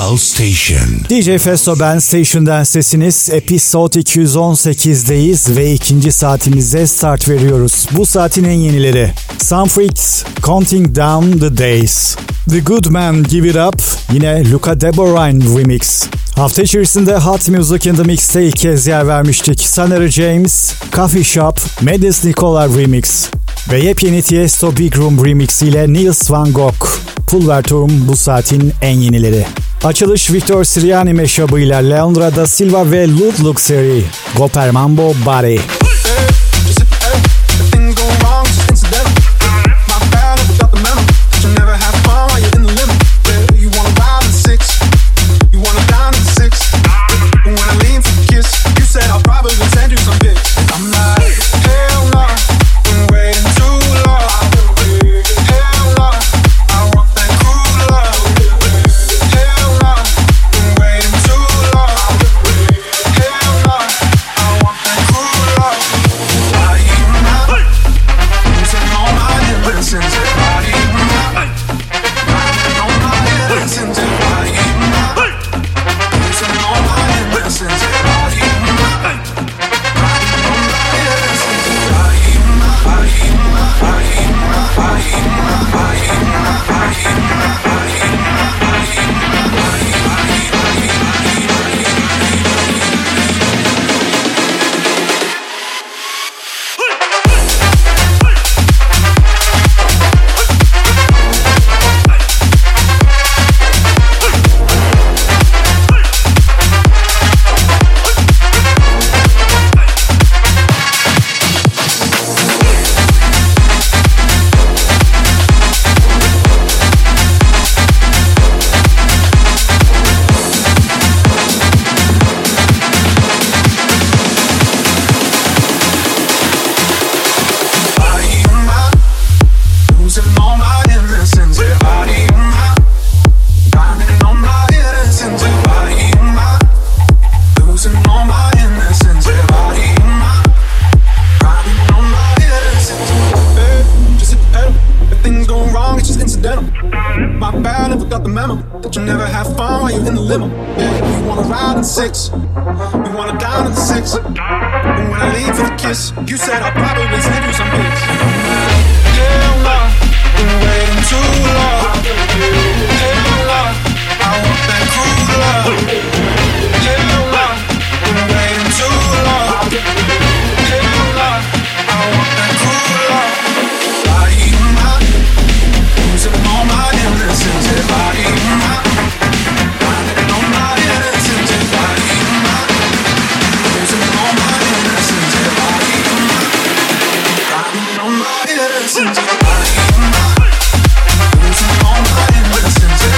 House Station. DJ Festo ben, Station Dance'siniz. Episode 218'deyiz ve ikinci saatimize start veriyoruz. Bu saatin en yenileri: Some Freaks, Counting Down the Days, The Good Man, Give It Up, yine Luca Deborain Remix. Hafta içerisinde Hot Music in the Mix'te ilk kez yer vermiştik. Sanere James, Coffee Shop, Madness Nicola Remix ve yepyeni Tiesto Big Room Remix ile Niels Van Gogh, Puller Toon bu saatin en yenileri. Açılış Victor Sirianni meşabıyla Leandro da Silva ve Lud Luxury, Go Per Mambo Bari. Losing all my innocence.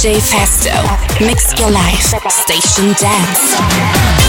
DJ Festo. Mix your life. Station Dance.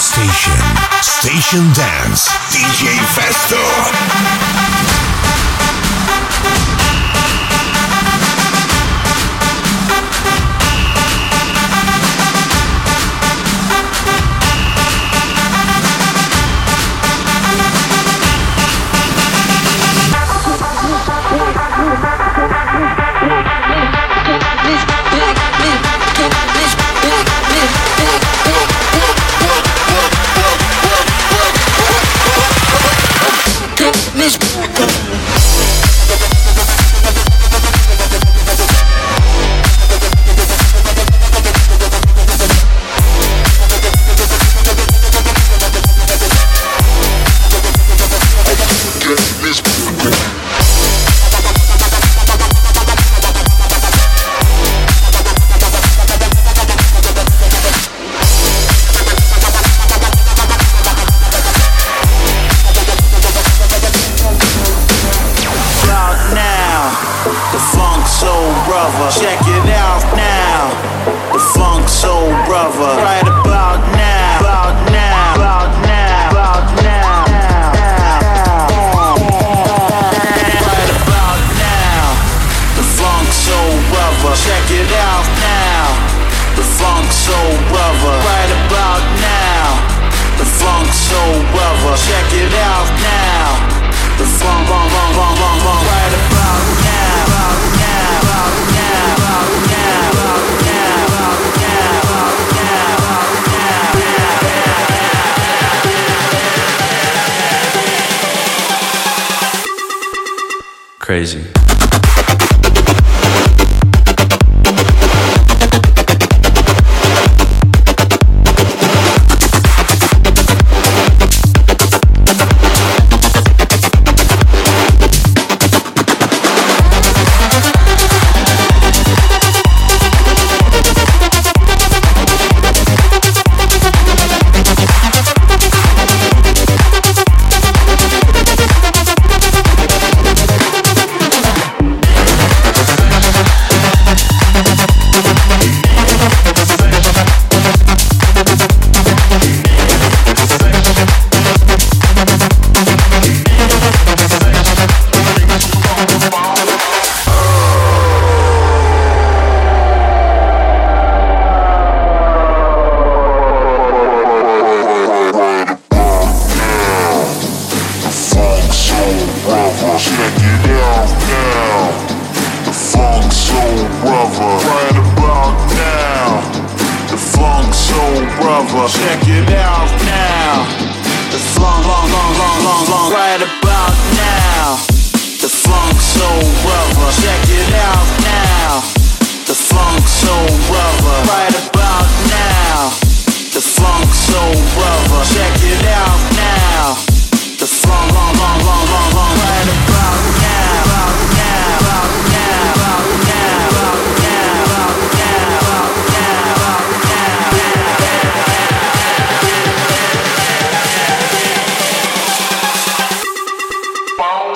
station, Station Dance, DJ Festo. Crazy.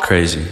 Crazy.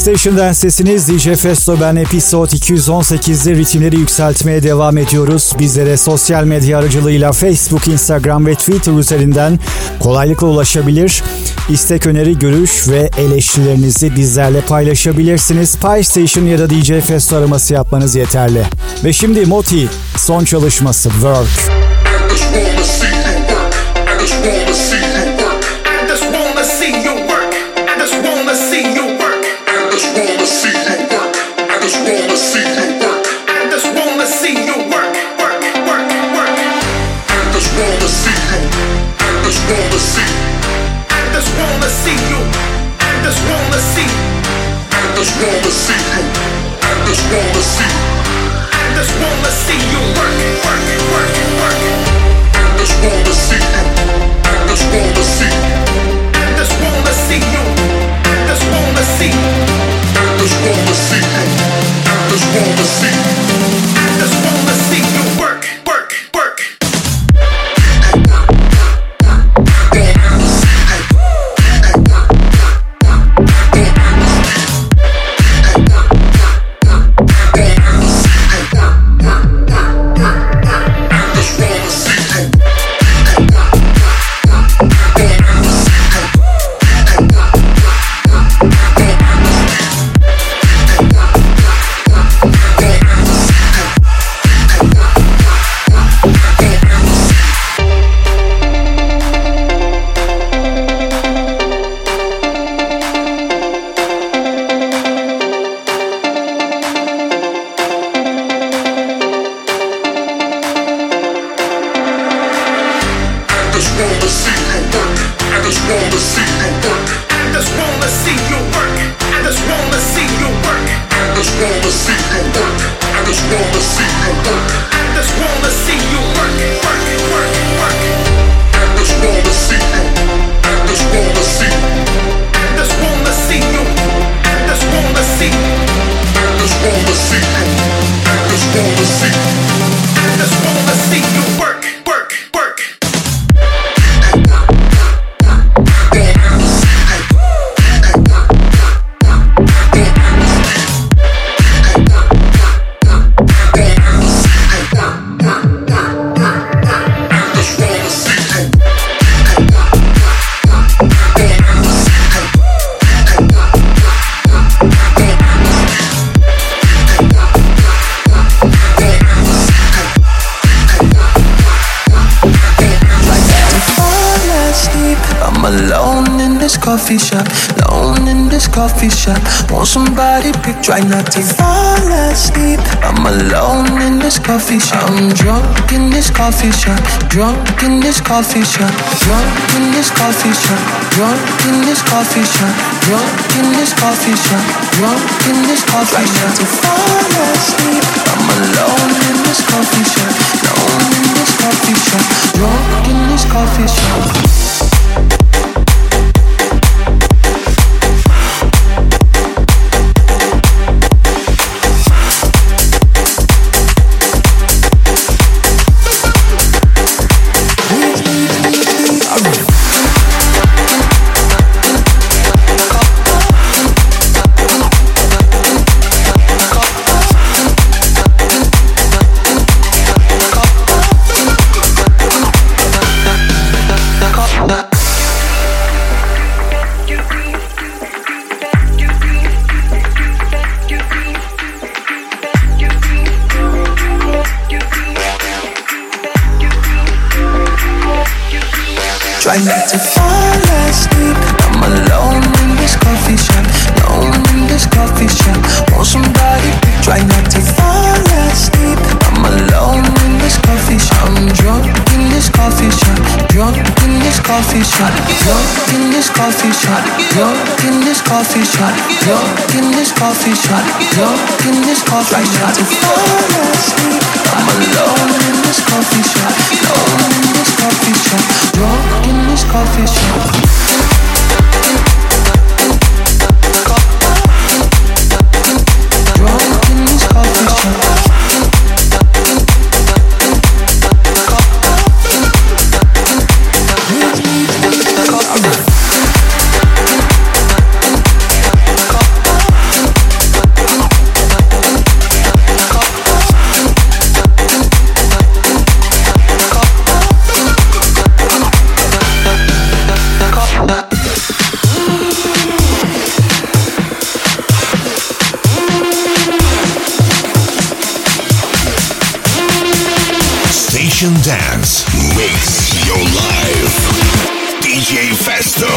Station Dance'desiniz. DJ Festo ben episode 218'de ritimleri yükseltmeye devam ediyoruz. Bizlere sosyal medya aracılığıyla Facebook, Instagram ve Twitter üzerinden kolaylıkla ulaşabilir. İstek, öneri, görüş ve eleştirilerinizi bizlerle paylaşabilirsiniz. PlayStation ya da DJ Festo araması yapmanız yeterli. Ve şimdi Moti son çalışması Work. Won't somebody pick, try not to fall asleep. I'm alone in this coffee shop. I'm drunk in this coffee shop. Drunk in this coffee shop. Drunk in this coffee shop. Drunk in this coffee shop. Drunk in this coffee shop. Drunk in this coffee shop. Try not to fall asleep. I'm alone in this coffee shop. Alone in this coffee shop. Drunk in this coffee shop. Dance makes your life. DJ Festo.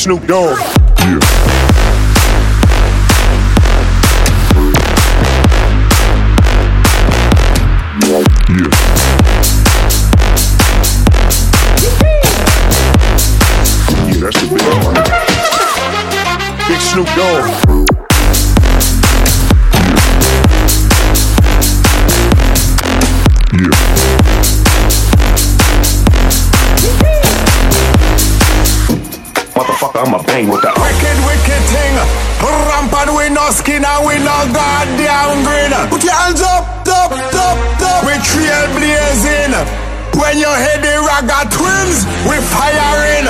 Snoop Dogg. Yeah, that's the big one. Big Snoop Dogg. With that wicked thing, rampant with no skin and with no goddamn grin. Put your hands up. We're trailblazing. When you hear the Ragga Twins, we're firing,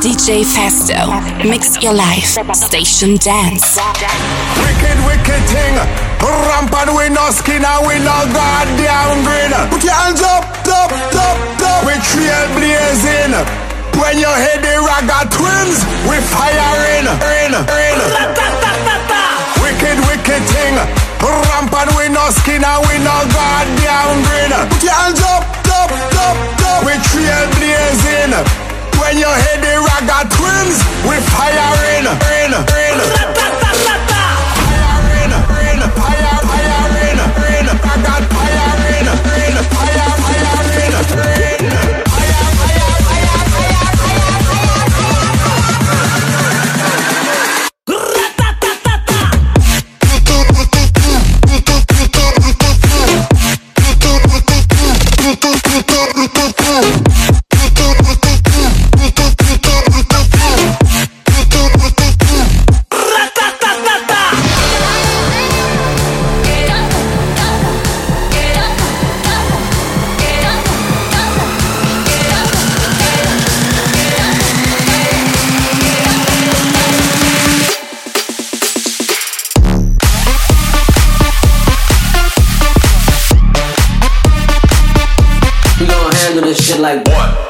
DJ Festo, mix your life. Station Dance. Wicked thing. Rampant with no skin and with no goddamn grin. Put your hands up. We're trailblazing. When you hear the Ragga Twins, we're firing, Wicked thing. Rampant with no skin and with no goddamn grin. Put your hands up. We're trailblazing. When you hear the Ragga Twins, we're firing, handle this shit like what?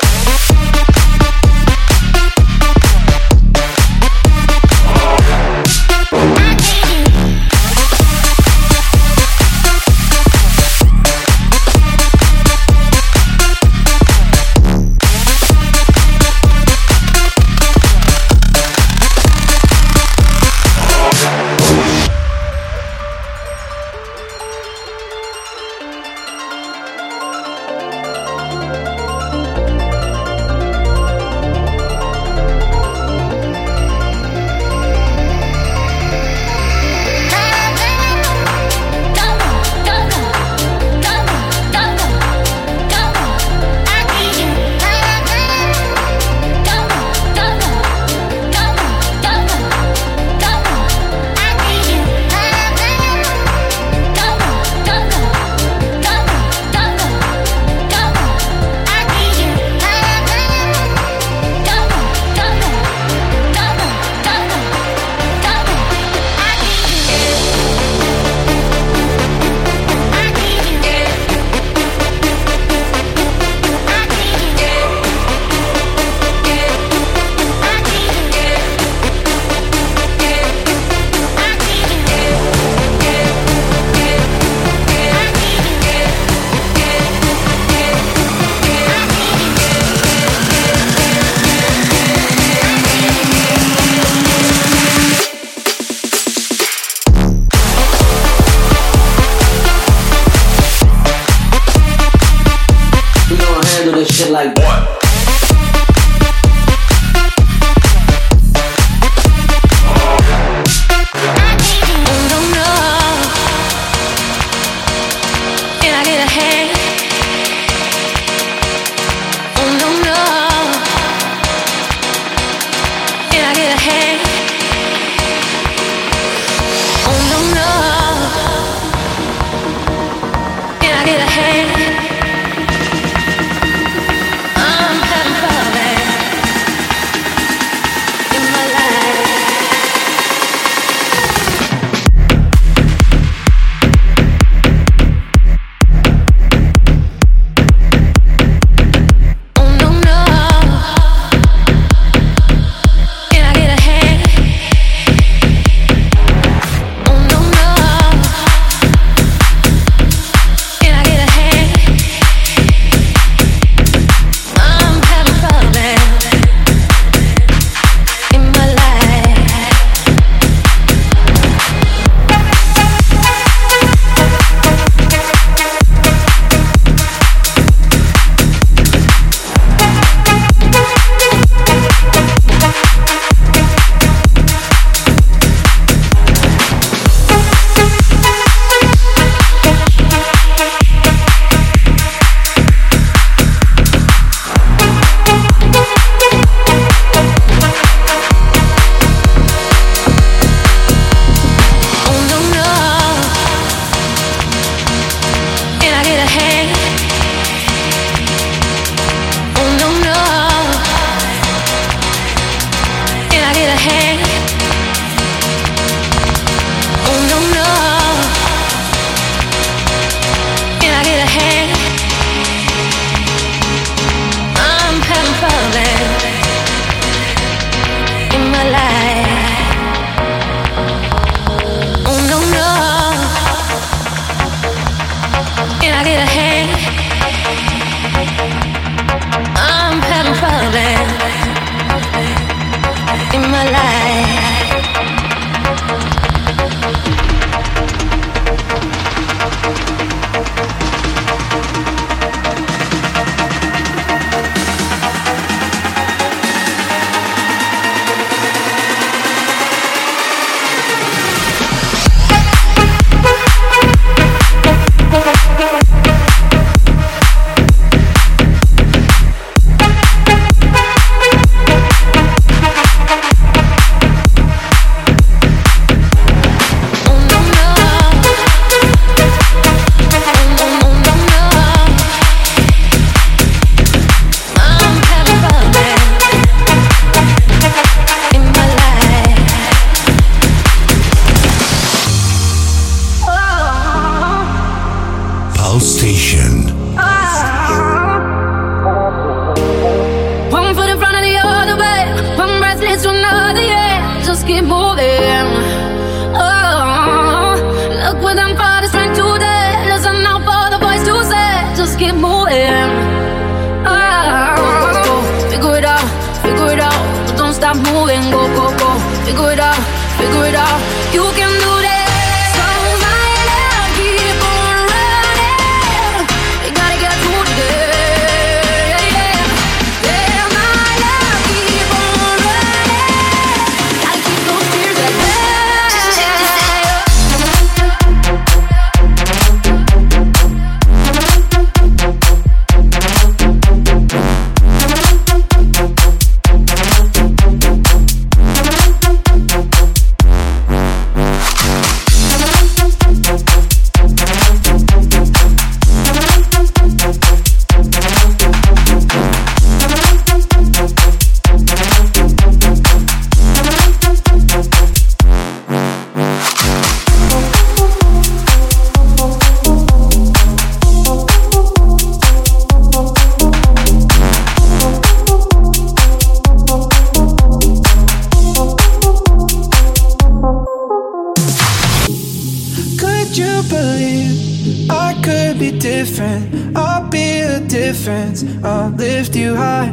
lift you high.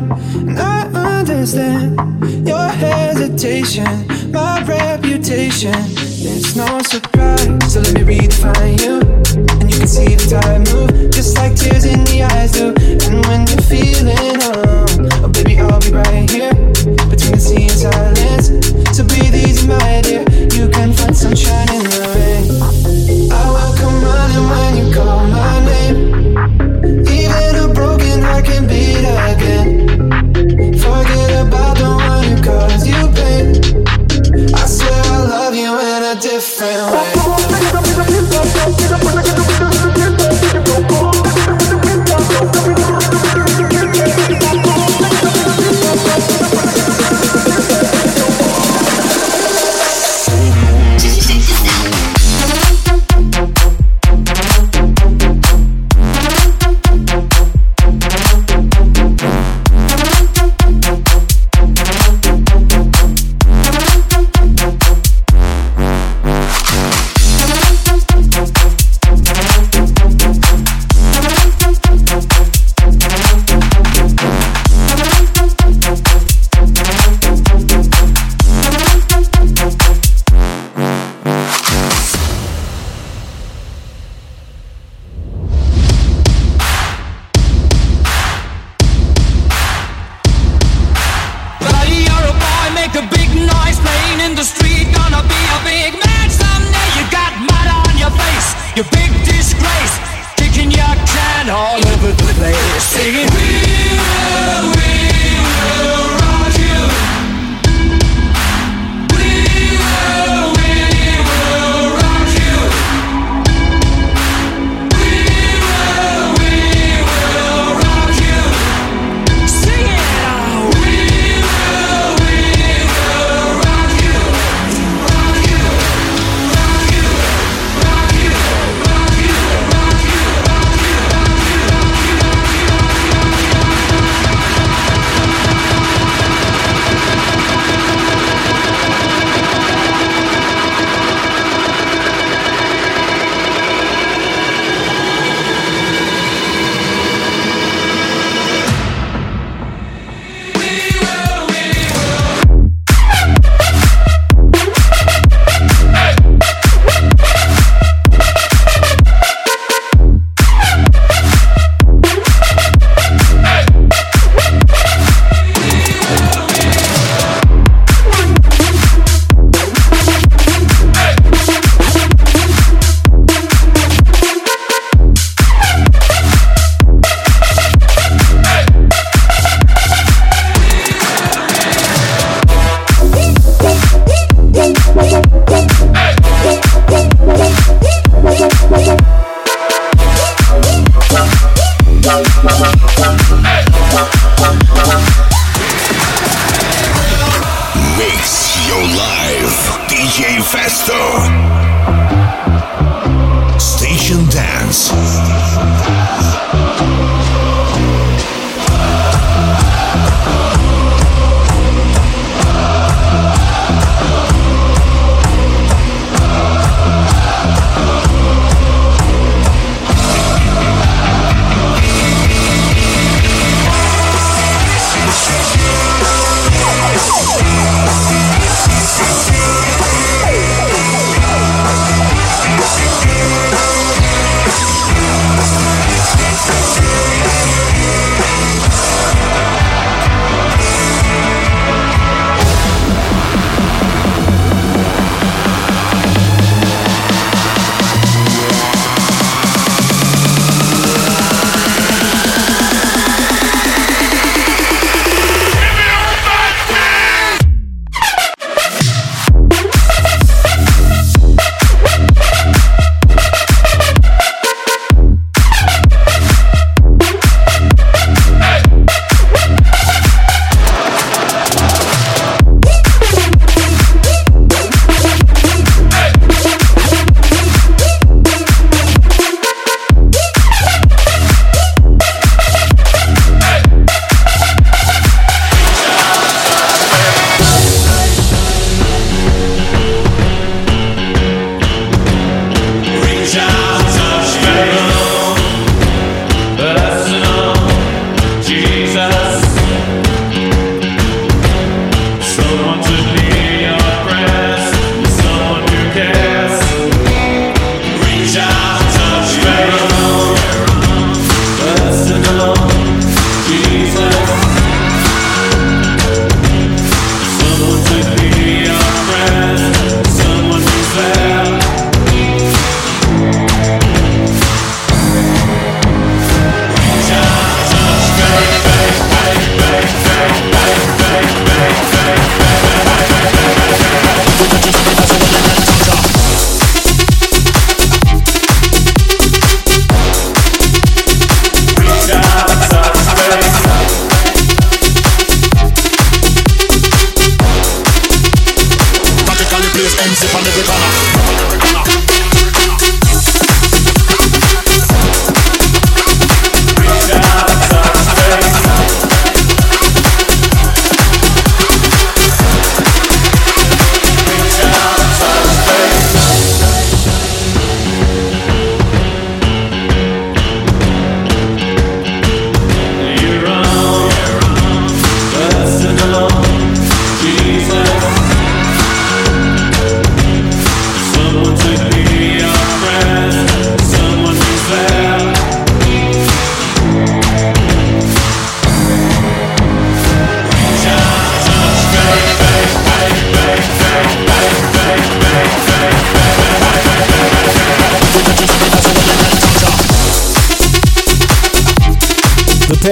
And I understand your hesitation, my reputation. It's no surprise, so let me redefine you. And you can see the time move, just like tears in the eyes do. And when you're feeling alone, oh baby, I'll be right here, between the sea and silence. So breathe easy, my dear, you can find sunshine in the rain. I will come running when you call my name. Even a broken heart can beat again. Forget about the one who caused you pain. I swear I love you in a different way.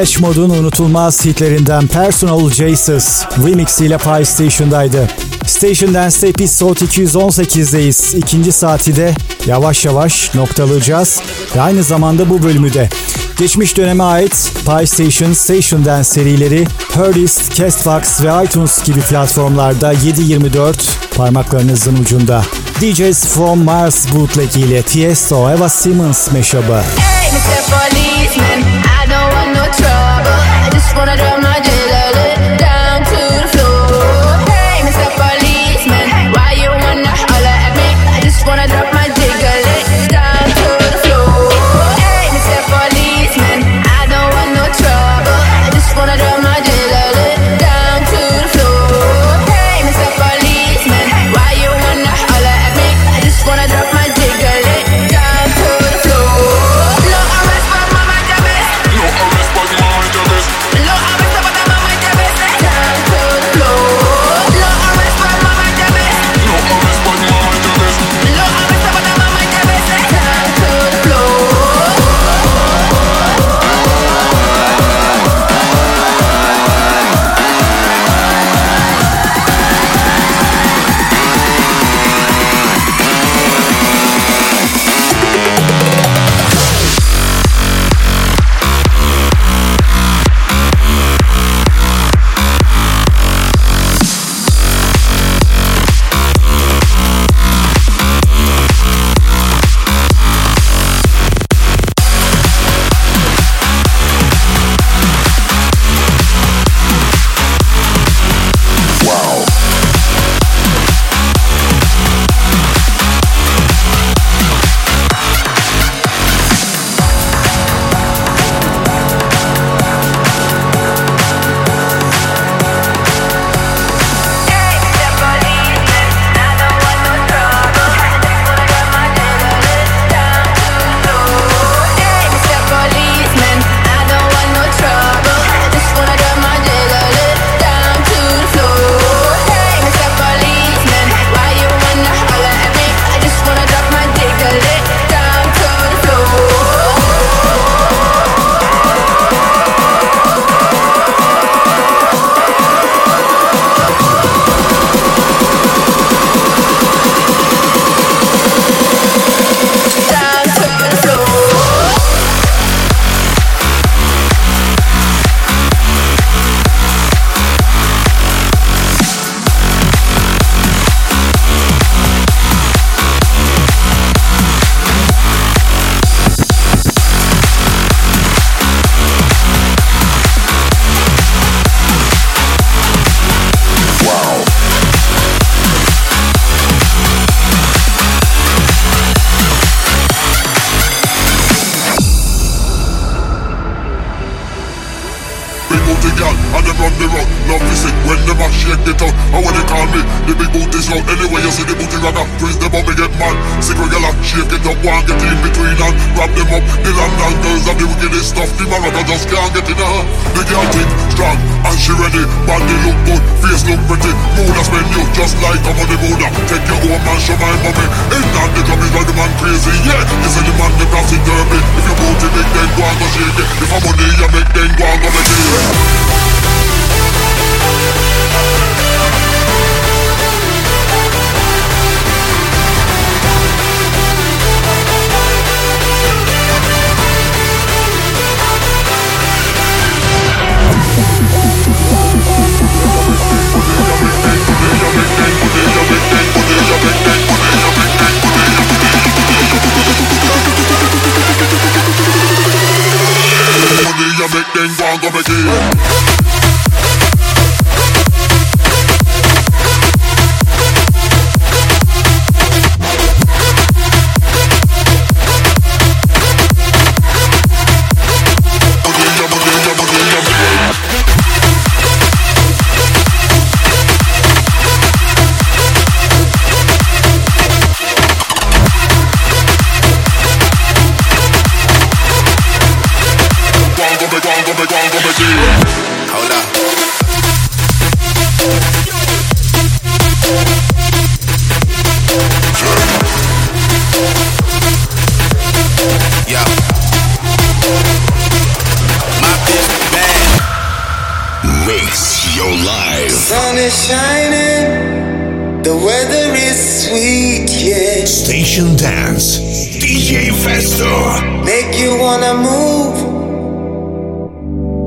Depeche Mode'un unutulmaz hitlerinden Personal Jesus remix ile Pie Station'daydı. Station Dance'de Episode 218'deyiz. İkinci saati de yavaş yavaş noktalayacağız ve aynı zamanda bu bölümü de. Geçmiş döneme ait Pie Station, Station Dance serileri Herdist, Castbox ve iTunes gibi platformlarda 7/24 parmaklarınızın ucunda. DJ's From Mars Bootleg ile Tiesto, Eva Simmons meşabı. makes your life. Sun is shining, the weather is sweet, yeah. Station Dance, DJ Festo. Make you wanna move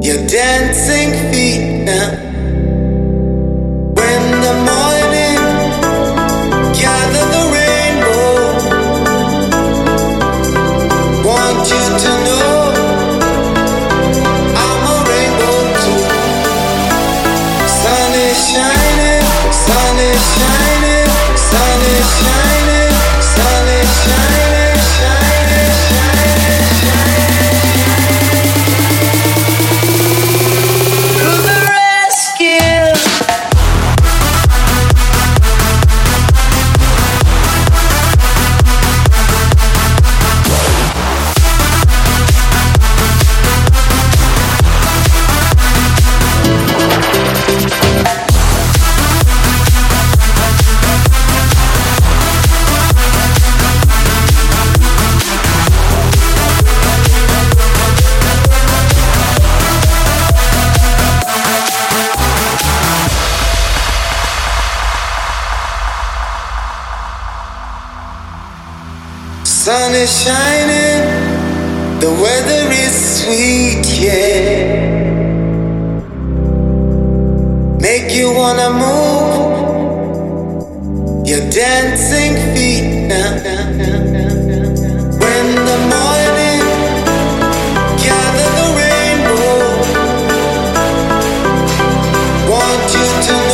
your dancing feet now. When the morning gather the rainbow, want you to know. Sun is shining, the weather is sweet, yeah. Make you wanna move your dancing feet now. When the morning gather the rainbow, want you to know.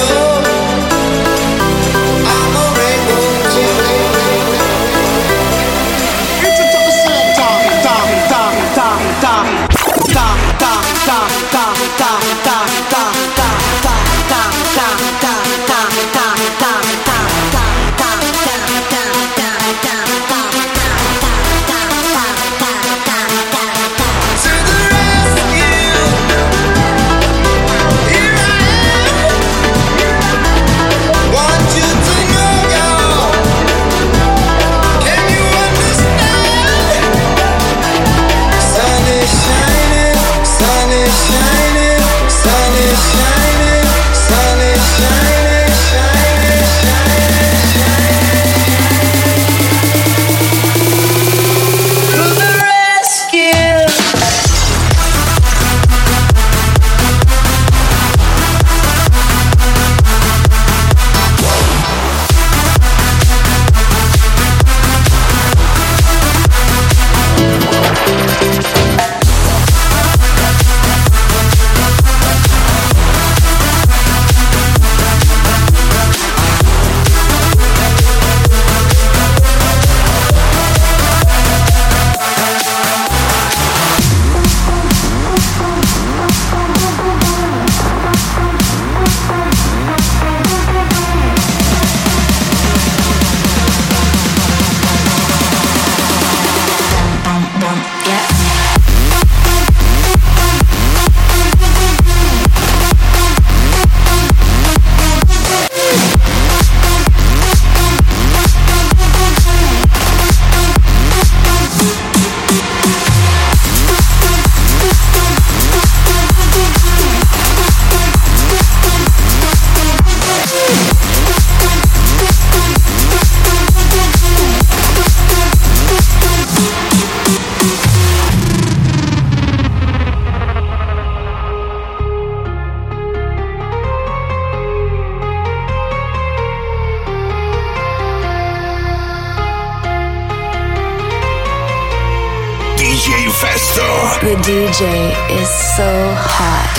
The DJ is so hot.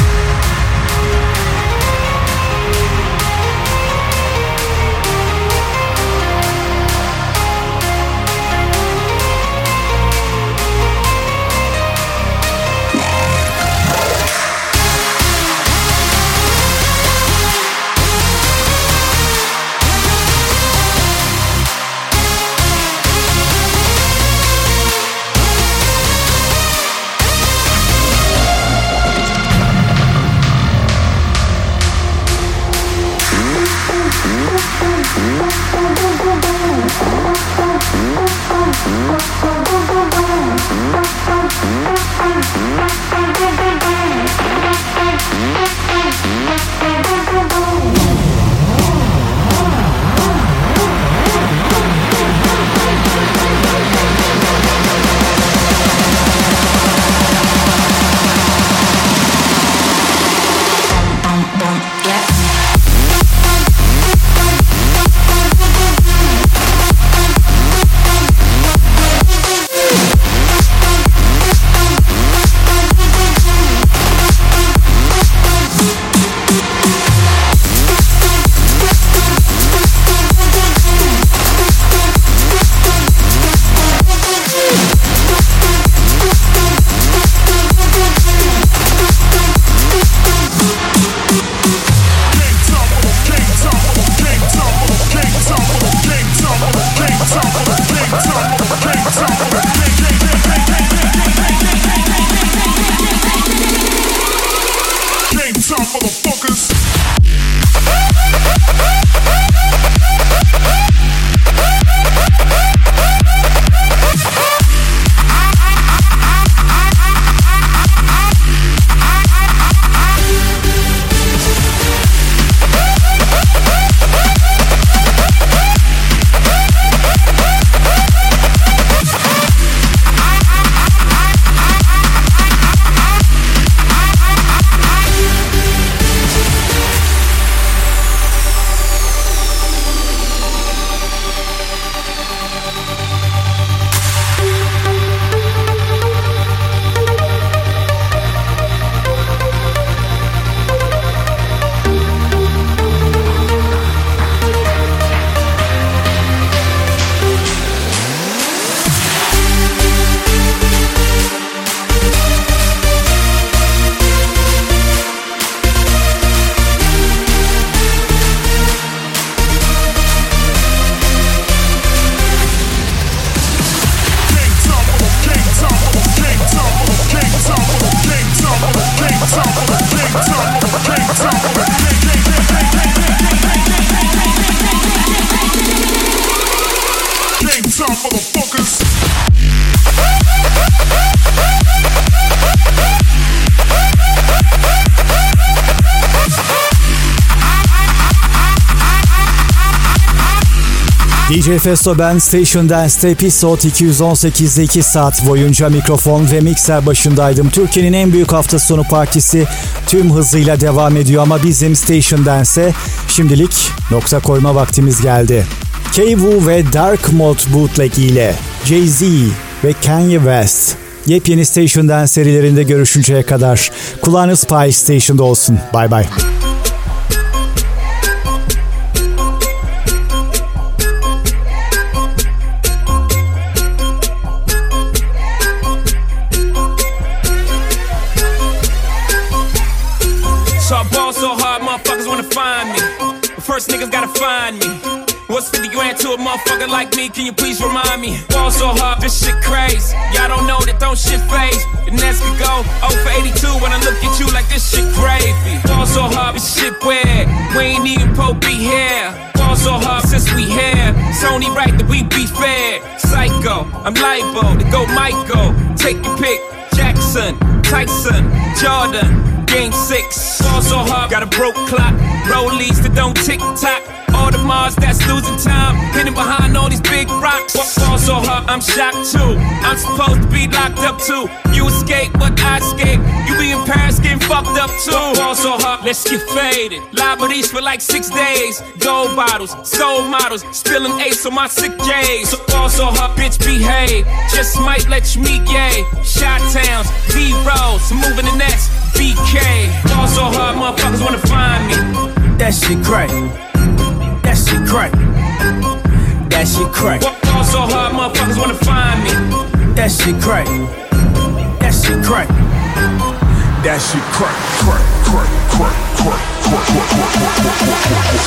DJ Festo ben Station Dance'te Episode 218'de 2 saat boyunca mikrofon ve mikser başındaydım. Türkiye'nin en büyük hafta sonu partisi tüm hızıyla devam ediyor ama bizim Station Dance'e şimdilik nokta koyma vaktimiz geldi. K.Wu ve Dark Mode Bootleg ile Jay-Z ve Kanye West yepyeni Station Dance serilerinde görüşünceye kadar kulağınız Pie Station'da olsun. Bye bye. First niggas gotta find me. What's 50 grand to a motherfucker like me? Can you please remind me? Fall so hard, this shit crazy. Y'all don't know that don't shit phase. And as we go, 0 for 82 when I look at you like this shit gravy. Fall so hard, this shit weird. We ain't even pro be here. Fall so hard since we here. It's only right that we be fair. Psycho, I'm libo to go Michael. Take your pick. Jackson, Tyson, Jordan. Game 6, fall so hard, got a broke clock. Rollies that don't tick-tock. All the Mars that's losing time, hidden behind all these big rocks. Fall so hard, I'm shocked too. I'm supposed to be locked up too. You escape, but I escape. You be in Paris getting fucked up too. Fall so hard, let's get faded. Liberties for like 6 days. Gold bottles, soul models, spilling ace on my sick days. Fall so hard, bitch behave. Just might let you meet gay. Shot towns, B-rolls, moving the next. BK, fall so hard, motherfuckers wanna find me. That shit crack. That shit crack. That shit crack. Fall so hard, motherfuckers wanna find me. That shit crack. That shit crack. That shit crack. Crack, crack, crack, crack, crack, crack, crack, crack, crack,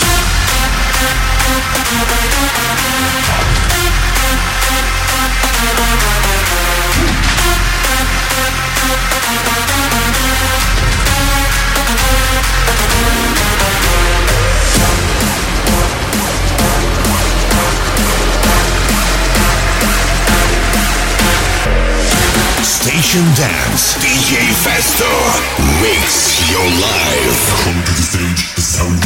crack, crack. Station Dance, DJ Festo, makes your life. Come to the stage, the sound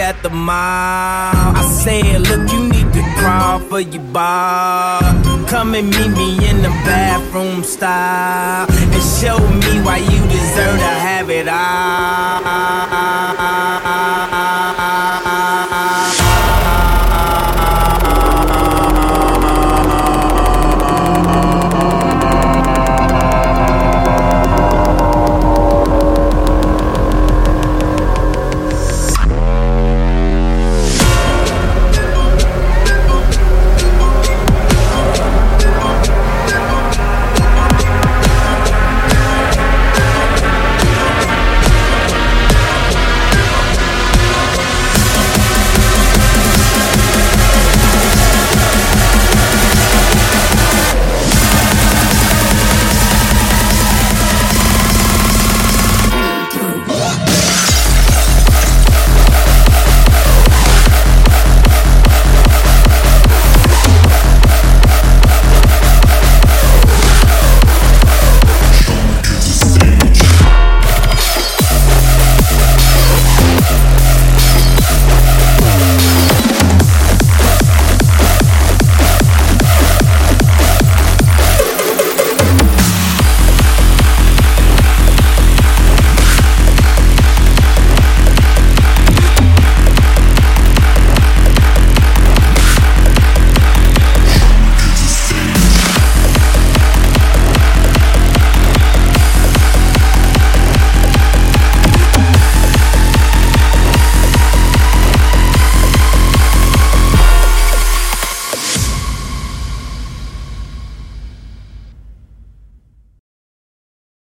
at the mall. I said, look, you need to crawl for your bar. Come and meet me in the bathroom style and show me why you deserve to have it all.